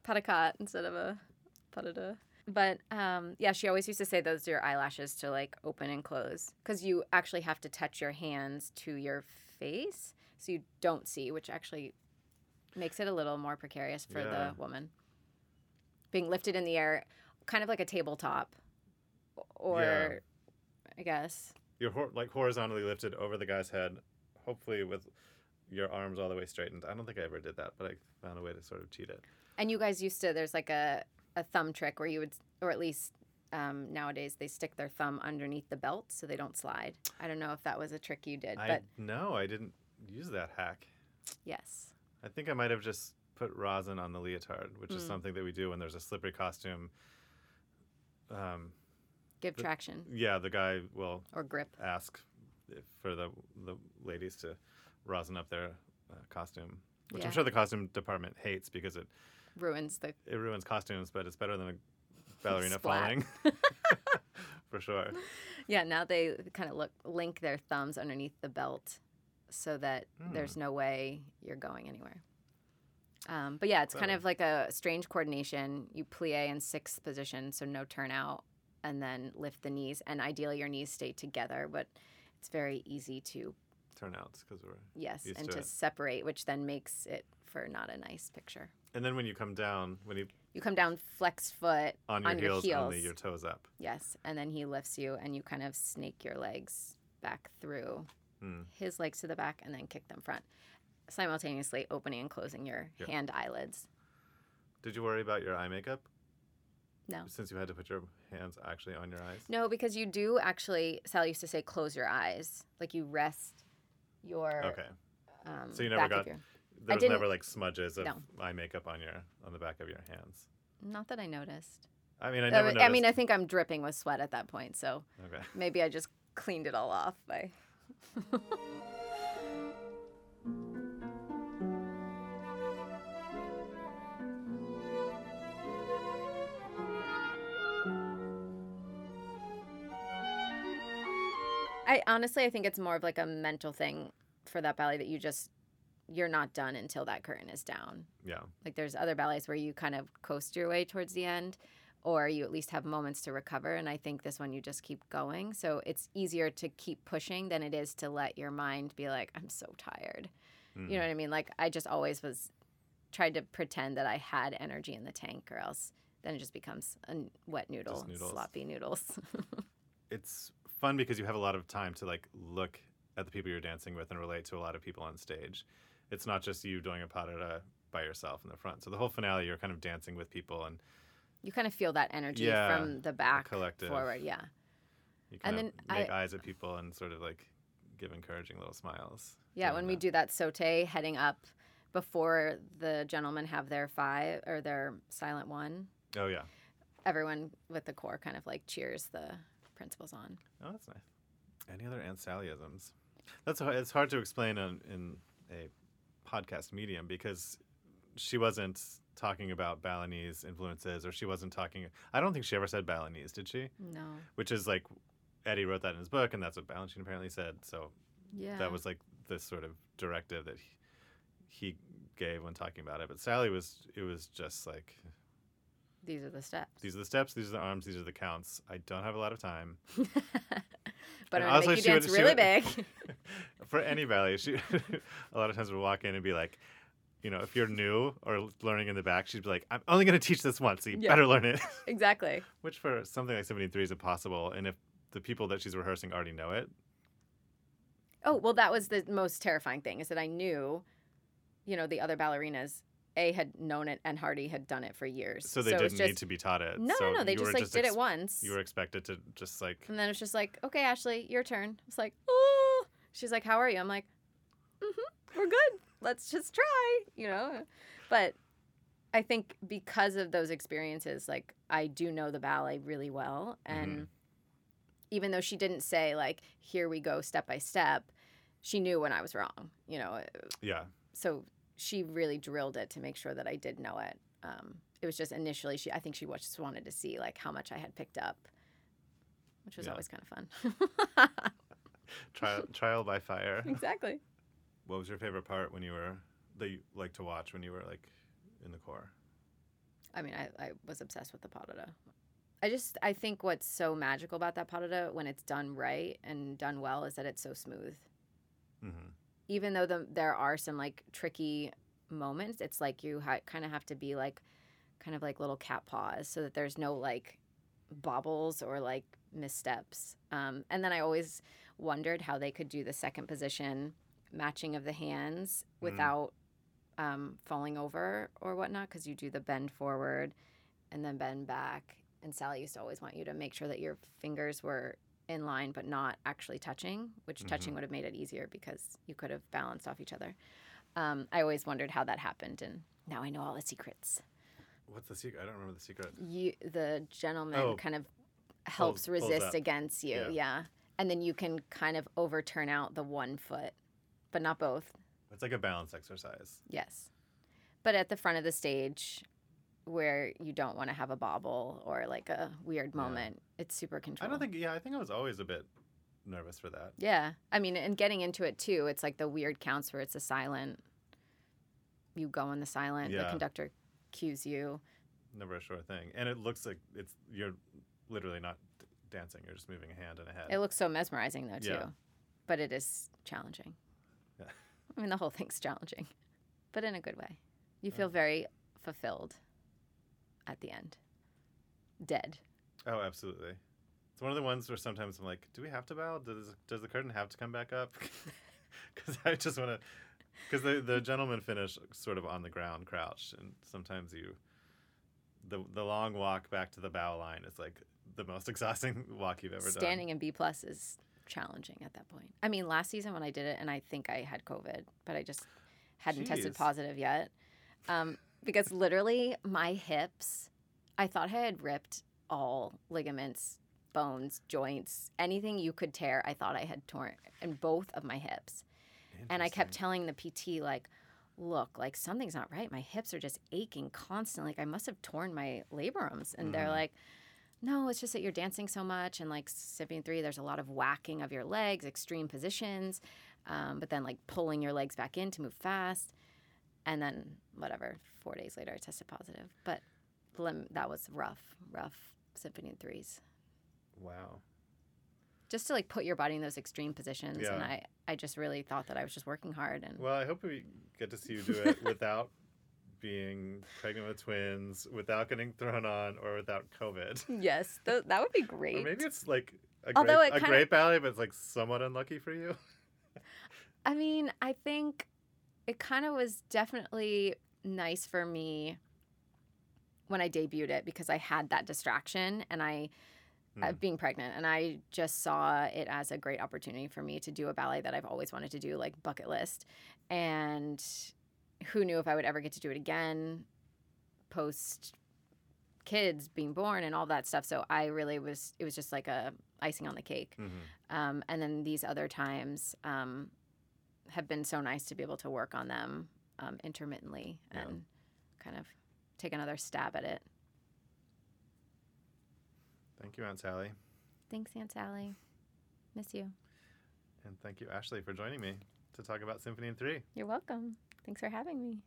Pas de quatre instead of a pas de deux. But yeah, she always used to say those are your eyelashes to like open and close, because you actually have to touch your hands to your face, so you don't see, which actually makes it a little more precarious for the woman being lifted in the air, kind of like a tabletop, or I guess you're like horizontally lifted over the guy's head, hopefully with your arms all the way straightened. I don't think I ever did that, but I found a way to sort of cheat it. And you guys used to, there's like a thumb trick where you would, or at least nowadays, they stick their thumb underneath the belt so they don't slide. I don't know if that was a trick you did. No, I didn't use that hack. Yes. I think I might have just put rosin on the leotard, which is something that we do when there's a slippery costume. Give traction. Yeah, the guy will or grip. Ask for the ladies to rosin up their costume, which I'm sure the costume department hates because it... It ruins costumes, but it's better than a ballerina falling. For sure. Yeah, now they kind of link their thumbs underneath the belt so that there's no way you're going anywhere. But yeah, it's kind of like a strange coordination. You plie in sixth position, so no turnout, and then lift the knees. And ideally, your knees stay together, but it's very easy to turnouts because we're used and to separate, which then makes it for not a nice picture. And then when you come down, when you come down flex foot on your heels, only your toes up. Yes, and then he lifts you, and you kind of snake your legs back through his legs to the back, and then kick them front. Simultaneously opening and closing your hand eyelids. Did you worry about your eye makeup? No. Since you had to put your hands actually on your eyes? No, because you do actually, Sally used to say, close your eyes. Like you rest your so you never got, there was never like smudges of eye makeup on the back of your hands? Not that I noticed. I mean, I never noticed. I mean, I think I'm dripping with sweat at that point, so maybe I just cleaned it all off by... Honestly, I think it's more of like a mental thing for that ballet that you're not done until that curtain is down. Yeah. Like there's other ballets where you kind of coast your way towards the end, or you at least have moments to recover. And I think this one you just keep going. So it's easier to keep pushing than it is to let your mind be like, I'm so tired. Mm-hmm. You know what I mean? Like I just always tried to pretend that I had energy in the tank, or else then it just becomes a wet noodle, sloppy noodles. It's fun because you have a lot of time to like look at the people you're dancing with and relate to a lot of people on stage. It's not just you doing a pas de deux by yourself in the front. So the whole finale, you're kind of dancing with people, and you kind of feel that energy from the back forward. Yeah, you kind and of then make eyes at people and sort of like give encouraging little smiles. Yeah, when we do that sauté heading up before the gentlemen have their five or their silent one. Oh yeah. Everyone with the corps kind of like cheers the principals on. Oh, that's nice. Any other Aunt Sallyisms? It's hard to explain in a podcast medium because she wasn't talking about Balinese influences, or she wasn't talking. I don't think she ever said Balinese, did she? No. Which is like Eddie wrote that in his book, and that's what Balanchine apparently said. So that was like this sort of directive that he gave when talking about it. But Sally was just like, these are the steps. These are the steps. These are the arms. These are the counts. I don't have a lot of time. But I'm going to make you dance really big. For any ballet, she a lot of times would walk in and be like, you know, if you're new or learning in the back, she'd be like, I'm only going to teach this once, so you better learn it. Exactly. Which for something like Symphony in Three is impossible. And if the people that she's rehearsing already know it. Oh, well, that was the most terrifying thing, is that I knew, you know, the other ballerinas had known it, and Hardy had done it for years. So they didn't need to be taught it. No. They just did it once. You were expected to just like... And then it's just like, okay, Ashley, your turn. It's like, oh. She's like, how are you? I'm like, we're good. Let's just try, you know. But I think because of those experiences, like, I do know the ballet really well. And even though she didn't say, like, here we go step by step, she knew when I was wrong, you know. Yeah. So... she really drilled it to make sure that I did know it. It was just initially, I think she just wanted to see like how much I had picked up, which was always kind of fun. Trial by fire. Exactly. What was your favorite part that you liked to watch when you were like in the corps? I mean, I was obsessed with the pas de deux. I think what's so magical about that pas de deux when it's done right and done well is that it's so smooth. Mm-hmm. Even though there are some, like, tricky moments, it's like you kind of have to be, like, kind of like little cat paws so that there's no, like, bobbles or, like, missteps. And then I always wondered how they could do the second position matching of the hands without falling over or whatnot, because you do the bend forward and then bend back. And Sally used to always want you to make sure that your fingers were in line but not actually touching, which touching would have made it easier because you could have balanced off each other. I always wondered how that happened, and now I know all the secrets. What's the secret? I don't remember the secret. The gentleman kind of helps resist against you, yeah. And then you can kind of overturn out the one foot, but not both. It's like a balance exercise. Yes. But at the front of the stage where you don't want to have a bobble or like a weird moment. Yeah. It's super controlled. I think I was always a bit nervous for that. Yeah. I mean, and getting into it too, it's like the weird counts where it's a silent you go on the silent. Yeah. The conductor cues you. Never a sure thing. And it looks like it's you're literally not dancing. You're just moving a hand and a head. It looks so mesmerizing, though, too. Yeah. But it is challenging. Yeah. I mean, the whole thing's challenging, but in a good way. You feel very fulfilled at the end. Dead. Oh, absolutely. It's one of the ones where sometimes I'm like, do we have to bow? Does the curtain have to come back up? Because I just want to... Because the gentlemen finish sort of on the ground crouched, and sometimes you... The long walk back to the bow line is like the most exhausting walk you've ever done. Standing in B+ is challenging at that point. I mean, last season when I did it, and I think I had COVID, but I just hadn't tested positive yet. Because literally my hips, I thought I had ripped all ligaments, bones, joints, anything you could tear, I thought I had torn in both of my hips. And I kept telling the PT, like, look, like something's not right. My hips are just aching constantly. Like I must have torn my labrums. And they're like, no, it's just that you're dancing so much. And like Symphony in Three, there's a lot of whacking of your legs, extreme positions, but then like pulling your legs back in to move fast. And then whatever, 4 days later, I tested positive. But that was rough Symphony in Threes. Wow. Just to like put your body in those extreme positions. Yeah. And I just really thought that I was just working hard. And well, I hope we get to see you do it without being pregnant with twins, without getting thrown on, or without COVID. Yes, that would be great. Or maybe it's like a great ballet, but it's like somewhat unlucky for you. I mean, I think it kind of was definitely nice for me when I debuted it because I had that distraction and being pregnant, and I just saw it as a great opportunity for me to do a ballet that I've always wanted to do, like bucket list, and who knew if I would ever get to do it again post kids being born and all that stuff. So I really was, it was just like a icing on the cake. Mm-hmm. And then these other times have been so nice to be able to work on them intermittently and kind of take another stab at it. Thank you, Aunt Sally. Thanks, Aunt Sally. Miss you. And thank you, Ashley, for joining me to talk about Symphony in Three. You're welcome. Thanks for having me.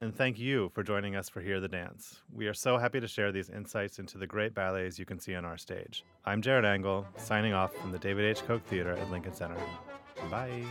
And thank you for joining us for Hear the Dance. We are so happy to share these insights into the great ballets you can see on our stage. I'm Jared Angle, signing off from the David H. Koch Theater at Lincoln Center. Bye.